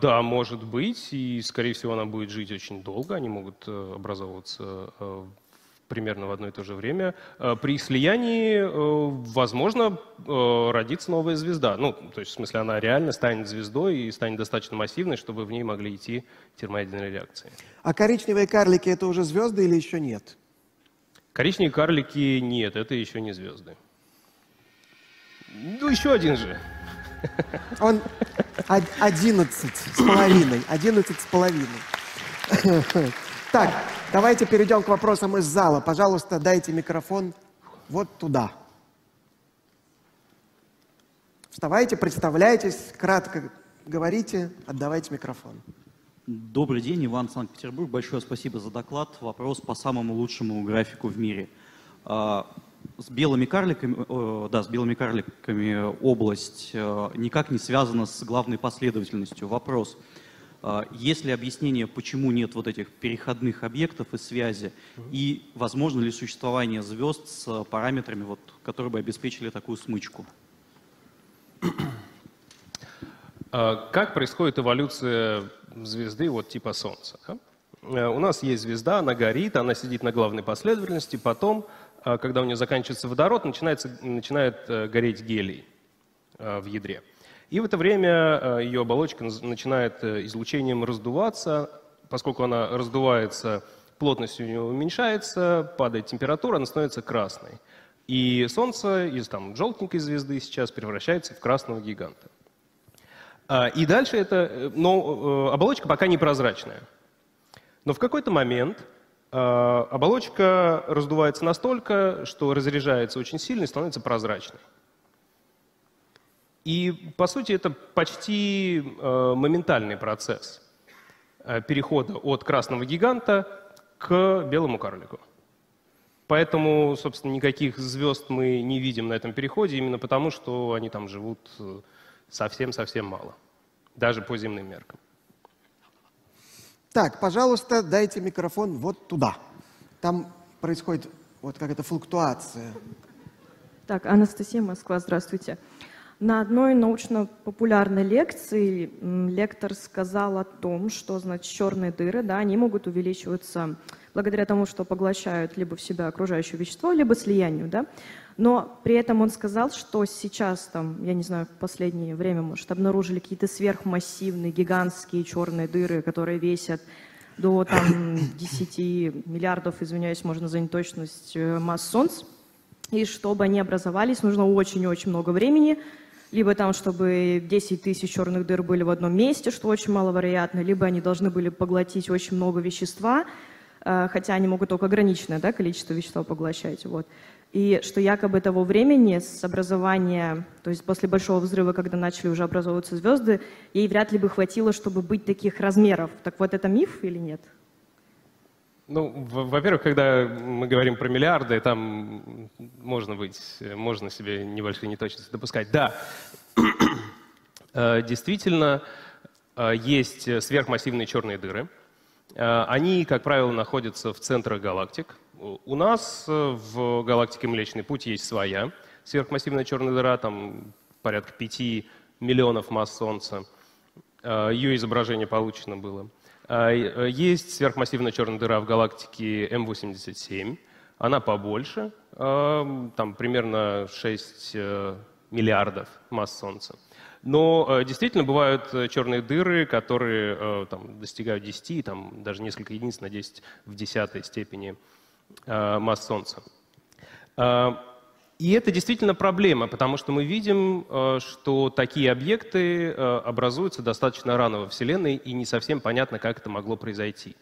Да, может быть, и, скорее всего, она будет жить очень долго, они могут образовываться в примерно в одно и то же время, при слиянии, возможно, родится новая звезда. Ну, то есть, в смысле, она реально станет звездой и станет достаточно массивной, чтобы в ней могли идти термоядерные реакции. А коричневые карлики — это уже звезды или еще нет? Коричневые карлики — нет, это еще не звезды. Ну, еще один же. Он 11,5. 11,5. Так, давайте перейдем к вопросам из зала. Пожалуйста, дайте микрофон вот туда. Вставайте, представляйтесь, кратко говорите, отдавайте микрофон. Добрый день, Иван, Санкт-Петербург. Большое спасибо за доклад. Вопрос по самому лучшему графику в мире. С белыми карликами область никак не связана с главной последовательностью. Вопрос. Есть ли объяснение, почему нет вот этих переходных объектов и связи? И возможно ли существование звезд с параметрами, вот, которые бы обеспечили такую смычку? Как происходит эволюция звезды вот типа Солнца? У нас есть звезда, она горит, она сидит на главной последовательности, потом, когда у нее заканчивается водород, начинает гореть гелий в ядре. И в это время ее оболочка начинает излучением раздуваться. Поскольку она раздувается, плотность у нее уменьшается, падает температура, она становится красной. И Солнце из там желтенькой звезды сейчас превращается в красного гиганта. И дальше это... Но оболочка пока непрозрачная. Но в какой-то момент оболочка раздувается настолько, что разряжается очень сильно и становится прозрачной. И, по сути, это почти моментальный процесс перехода от красного гиганта к белому карлику. Поэтому, собственно, никаких звезд мы не видим на этом переходе, именно потому, что они там живут совсем-совсем мало, даже по земным меркам. Так, пожалуйста, дайте микрофон вот туда. Там происходит вот какая-то флуктуация. Так, Анастасия, Москва, здравствуйте. На одной научно-популярной лекции лектор сказал о том, что, значит, черные дыры, да, они могут увеличиваться благодаря тому, что поглощают либо в себя окружающее вещество, либо слиянию, да. Но при этом он сказал, что сейчас, там, я не знаю, в последнее время, может, обнаружили какие-то сверхмассивные, гигантские черные дыры, которые весят до там, 10 миллиардов, извиняюсь, можно за неточность, масс Солнца. И чтобы они образовались, нужно очень-очень много времени. Либо там, чтобы 10 тысяч черных дыр были в одном месте, что очень маловероятно, либо они должны были поглотить очень много вещества, хотя они могут только ограниченное, да, количество вещества поглощать. Вот. И что якобы того времени с образования, то есть после Большого взрыва, когда начали уже образовываться звезды, ей вряд ли бы хватило, чтобы быть таких размеров. Так вот, это миф или нет? Ну, во-первых, когда мы говорим про миллиарды, там можно себе небольшие неточности допускать. Да, действительно, есть сверхмассивные черные дыры. Они, как правило, находятся в центрах галактик. У нас в галактике Млечный Путь есть своя сверхмассивная черная дыра, там порядка 5 миллионов масс Солнца. Ее изображение получено было. Есть сверхмассивная черная дыра в галактике М87. Она побольше, там примерно 6 миллиардов масс Солнца. Но действительно бывают черные дыры, которые там достигают 10, там даже несколько единиц на 10 в 10 степени масс Солнца. И это действительно проблема, потому что мы видим, что такие объекты образуются достаточно рано во Вселенной, и не совсем понятно, как это могло произойти.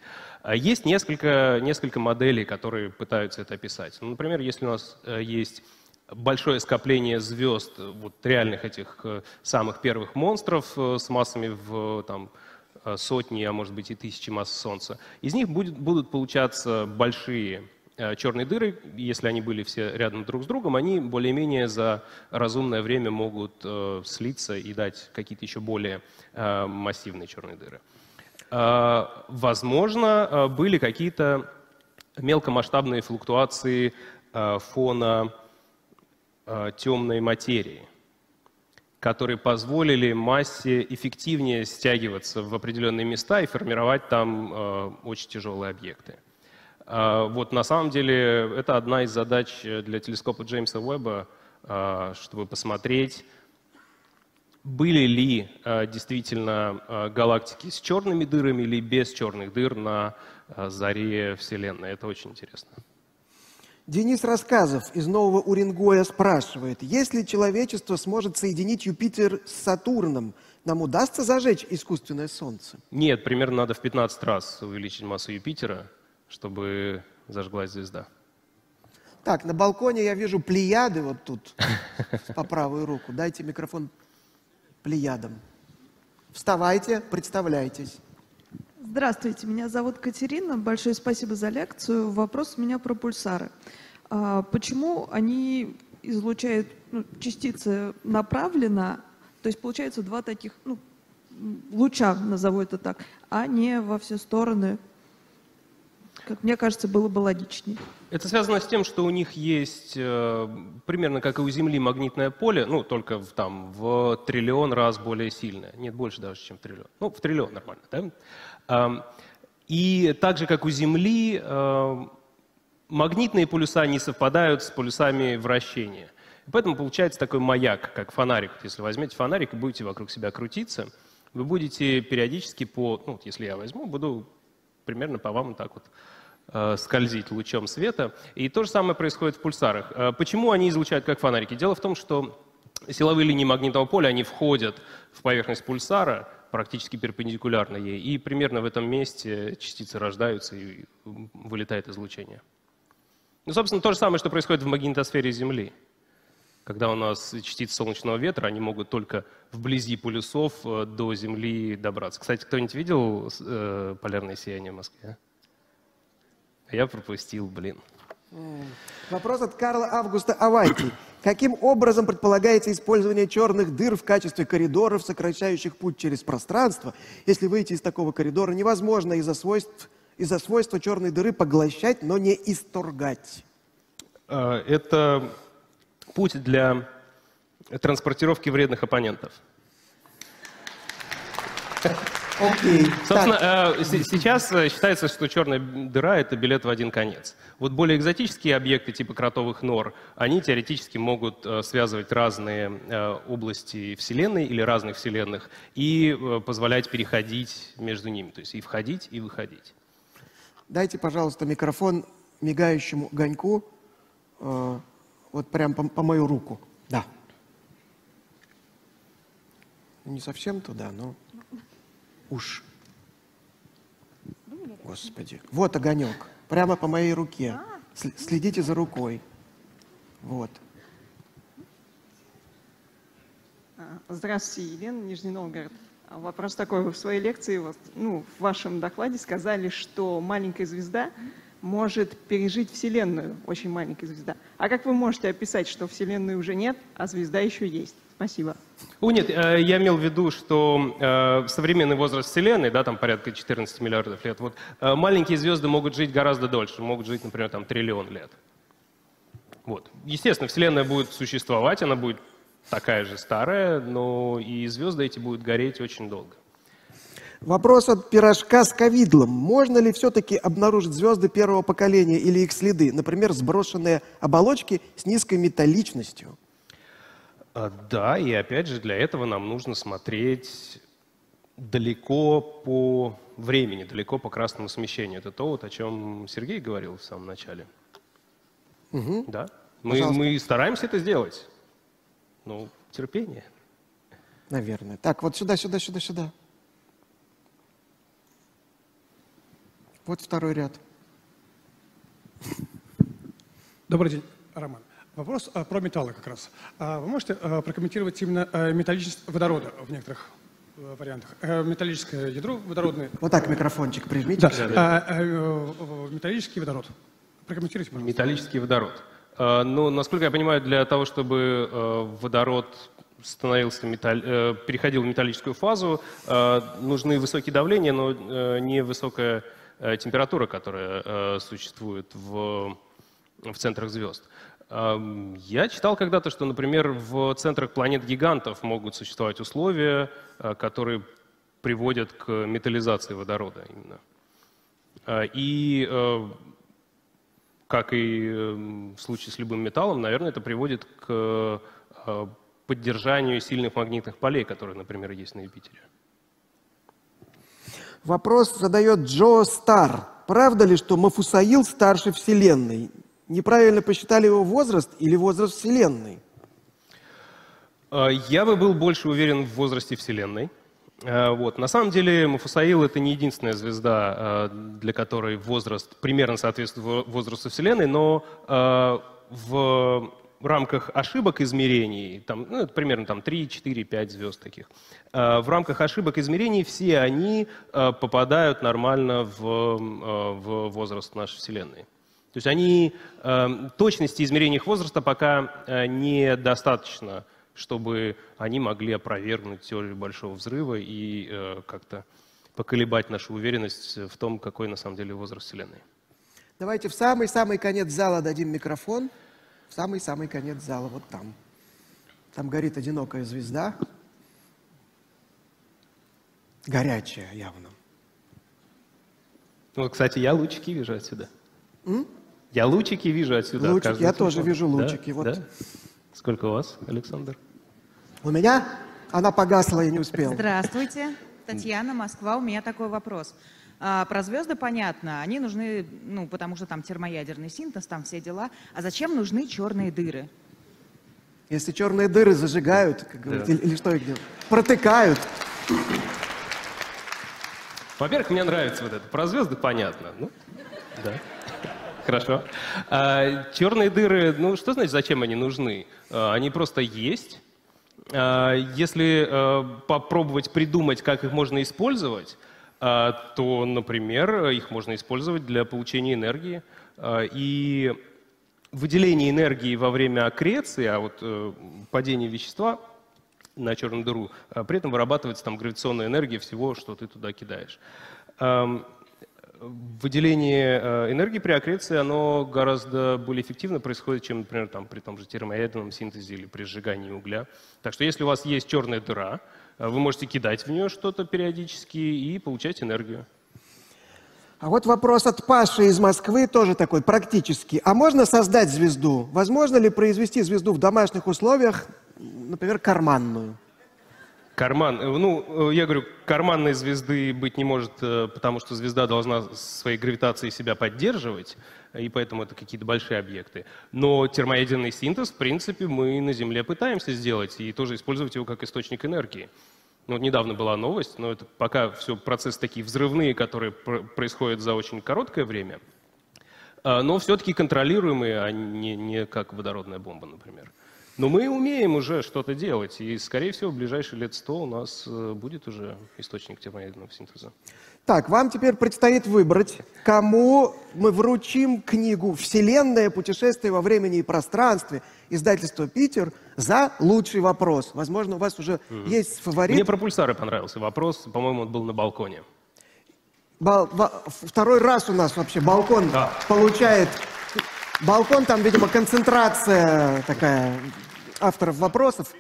Есть несколько моделей, которые пытаются это описать. Ну, например, если у нас есть большое скопление звезд, вот реальных этих самых первых монстров с массами в там, сотни, а может быть и тысячи масс Солнца, из них будут получаться большие черные дыры, если они были все рядом друг с другом, они более-менее за разумное время могут слиться и дать какие-то еще более массивные черные дыры. Возможно, были какие-то мелкомасштабные флуктуации фона темной материи, которые позволили массе эффективнее стягиваться в определенные места и формировать там очень тяжелые объекты. Вот на самом деле это одна из задач для телескопа Джеймса Уэбба, чтобы посмотреть, были ли действительно галактики с черными дырами или без черных дыр на заре Вселенной. Это очень интересно. Денис Рассказов из Нового Уренгоя спрашивает, если человечество сможет соединить Юпитер с Сатурном, нам удастся зажечь искусственное Солнце? Нет, примерно надо в 15 раз увеличить массу Юпитера, чтобы зажглась звезда. Так, на балконе я вижу плеяды вот тут, по правую руку. Дайте микрофон плеядам. Вставайте, представляйтесь. Здравствуйте, меня зовут Катерина. Большое спасибо за лекцию. Вопрос у меня про пульсары. Почему они излучают частицы направленно, то есть получается два таких луча, назову это так, а не во все стороны, как мне кажется, было бы логичнее. Это связано с тем, что у них есть, примерно как и у Земли, магнитное поле, ну, только в триллион раз более сильное. Нет, больше даже, чем в триллион. Ну, в триллион нормально, да? И так же, как у Земли, магнитные полюса не совпадают с полюсами вращения. Поэтому получается такой маяк, как фонарик. Если возьмете фонарик и будете вокруг себя крутиться, вы будете периодически по... Ну, если я возьму, буду... примерно по вам так вот скользить лучом света. И то же самое происходит в пульсарах. Почему они излучают как фонарики? Дело в том, что силовые линии магнитного поля, они входят в поверхность пульсара, практически перпендикулярно ей, и примерно в этом месте частицы рождаются и вылетает излучение. Ну, собственно, то же самое, что происходит в магнитосфере Земли. Когда у нас частицы солнечного ветра, они могут только вблизи полюсов до Земли добраться. Кстати, кто-нибудь видел полярное сияние в Москве? Я пропустил, блин. Вопрос от Карла Августа Аванти. Каким образом предполагается использование черных дыр в качестве коридоров, сокращающих путь через пространство, если выйти из такого коридора невозможно из-за свойства черной дыры поглощать, но не исторгать? Это... путь для транспортировки вредных оппонентов. Okay. Собственно, сейчас считается, что черная дыра — это билет в один конец. Вот более экзотические объекты типа кротовых нор, они теоретически могут связывать разные области Вселенной или разных Вселенных и позволять переходить между ними, то есть и входить, и выходить. Дайте, пожалуйста, микрофон мигающему огоньку. Вот прям по мою руку. Да. Не совсем туда, но уж. Господи. Вот огонек. Прямо по моей руке. Следите за рукой. Вот. Здравствуйте, Елена, Нижний Новгород. Вопрос такой. Вы в своей лекции, в вашем докладе сказали, что маленькая звезда может пережить Вселенную, очень маленькая звезда. А как вы можете описать, что Вселенной уже нет, а звезда еще есть? Спасибо. Нет, я имел в виду, что современный возраст Вселенной, да, там порядка 14 миллиардов лет, вот, маленькие звезды могут жить гораздо дольше, могут жить, например, там, триллион лет. Вот. Естественно, Вселенная будет существовать, она будет такая же старая, но и звезды эти будут гореть очень долго. Вопрос от пирожка с ковидлом. Можно ли все-таки обнаружить звезды первого поколения или их следы? Например, сброшенные оболочки с низкой металличностью. Да, и опять же, для этого нам нужно смотреть далеко по времени, далеко по красному смещению. Это то, вот, о чем Сергей говорил в самом начале. Угу. Да? Мы стараемся это сделать. Ну, терпение. Наверное. Так, вот сюда, сюда, сюда, сюда. Вот второй ряд. Добрый день, Роман. Вопрос про металлы как раз. Вы можете прокомментировать именно металличность водорода в некоторых вариантах? Металлическое ядро, водородное. Вот так микрофончик прижмите. Да. Металлический водород. Прокомментируйте, пожалуйста. Металлический водород. Ну, насколько я понимаю, для того, чтобы водород переходил в металлическую фазу, нужны высокие давления, но не высокая температура, которая существует в центрах звезд. Я читал когда-то, что, например, в центрах планет-гигантов могут существовать условия, которые приводят к металлизации водорода именно. И как и в случае с любым металлом, наверное, это приводит к поддержанию сильных магнитных полей, которые, например, есть на Юпитере. Вопрос задает Джо Стар. Правда ли, что Мафусаил старше Вселенной? Неправильно посчитали его возраст или возраст Вселенной? Я бы был больше уверен в возрасте Вселенной. Вот. На самом деле Мафусаил — это не единственная звезда, для которой возраст примерно соответствует возрасту Вселенной, но в рамках ошибок измерений, там, ну, это примерно там, 3, 4, 5 звезд таких, в рамках ошибок измерений все они попадают нормально в возраст нашей Вселенной. То есть они, точности измерения их возраста пока недостаточно, чтобы они могли опровергнуть теорию Большого Взрыва и как-то поколебать нашу уверенность в том, какой на самом деле возраст Вселенной. Давайте в самый-самый конец зала дадим микрофон. В самый-самый конец зала, вот там. Там горит одинокая звезда. Горячая явно. Вот, кстати, я лучики вижу отсюда. Я лучики вижу отсюда. Лучики, я тоже вижу лучики. Да? Вот. Да? Сколько у вас, Александр? У меня? Она погасла, я не успел. Здравствуйте, Татьяна, Москва. У меня такой вопрос. Про звезды понятно, они нужны, ну, потому что там термоядерный синтез, там все дела. А зачем нужны черные дыры? Если черные дыры зажигают, как говорят, да. или что их делают? Протыкают. Во-первых, мне нравится вот это. Про звезды понятно. Ну, да. Хорошо. Черные дыры, ну, что значит, зачем они нужны? Они просто есть. Если попробовать придумать, как их можно использовать, то, например, их можно использовать для получения энергии. И выделение энергии во время аккреции, а вот падение вещества на черную дыру, при этом вырабатывается там гравитационная энергия всего, что ты туда кидаешь. Выделение энергии при аккреции, оно гораздо более эффективно происходит, чем, например, там, при том же термоядерном синтезе или при сжигании угля. Так что если у вас есть черная дыра, вы можете кидать в нее что-то периодически и получать энергию. А вот вопрос от Паши из Москвы, тоже такой практический. А можно создать звезду? Возможно ли произвести звезду в домашних условиях, например, карманную? Ну, я говорю, карманной звезды быть не может, потому что звезда должна своей гравитацией себя поддерживать, и поэтому это какие-то большие объекты. Но термоядерный синтез, в принципе, мы на Земле пытаемся сделать и тоже использовать его как источник энергии. Ну, вот недавно была новость, но это пока все процессы такие взрывные, которые происходят за очень короткое время, но все-таки контролируемые, а не как водородная бомба, например. Но мы умеем уже что-то делать, и, скорее всего, в ближайшие лет 100 у нас будет уже источник термоядерного синтеза. Так, вам теперь предстоит выбрать, кому мы вручим книгу «Вселенная. Путешествие во времени и пространстве» издательство «Питер» за лучший вопрос. Возможно, у вас уже есть фаворит. Мне про пульсары понравился вопрос, по-моему, он был на балконе. Второй раз у нас вообще балкон получает... Балкон, там, видимо, концентрация такая авторов вопросов.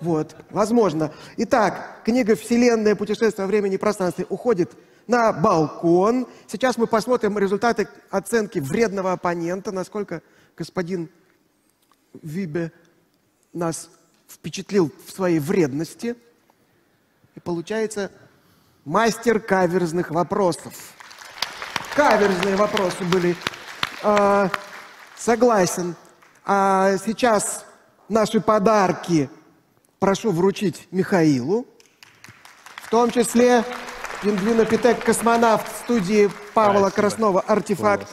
Вот, возможно. Итак, книга «Вселенная. Путешествие во времени и пространстве» уходит на балкон. Сейчас мы посмотрим результаты оценки вредного оппонента, насколько господин Вибе нас впечатлил в своей вредности. И получается мастер каверзных вопросов. Каверзные вопросы были. Согласен. А сейчас наши подарки прошу вручить Михаилу. В том числе пингвинопитек космонавт студии Павла Краснова «Артефакт».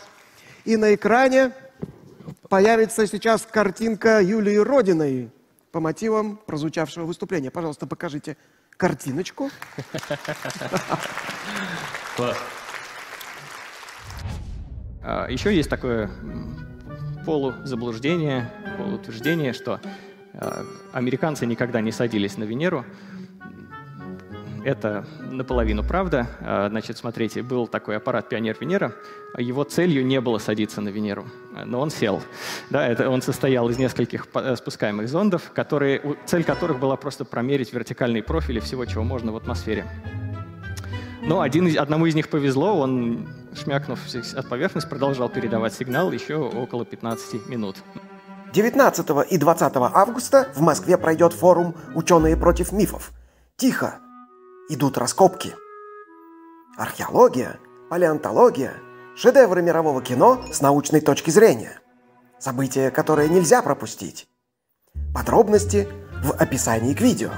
И на экране появится сейчас картинка Юлии Родиной по мотивам прозвучавшего выступления. Пожалуйста, покажите картиночку. Еще есть такое полузаблуждение, полуутверждение, что американцы никогда не садились на Венеру. Это наполовину правда. Значит, смотрите, был такой аппарат «Пионер-Венера». Его целью не было садиться на Венеру, но он сел. Да, это он состоял из нескольких спускаемых зондов, которые, цель которых была просто промерить вертикальные профили всего, чего можно в атмосфере. Но одному из них повезло, он шмякнув от поверхности, продолжал передавать сигнал еще около 15 минут. 19 и 20 августа в Москве пройдет форум «Ученые против мифов». Тихо! Идут раскопки. Археология, палеонтология, шедевры мирового кино с научной точки зрения. События, которые нельзя пропустить. Подробности в описании к видео.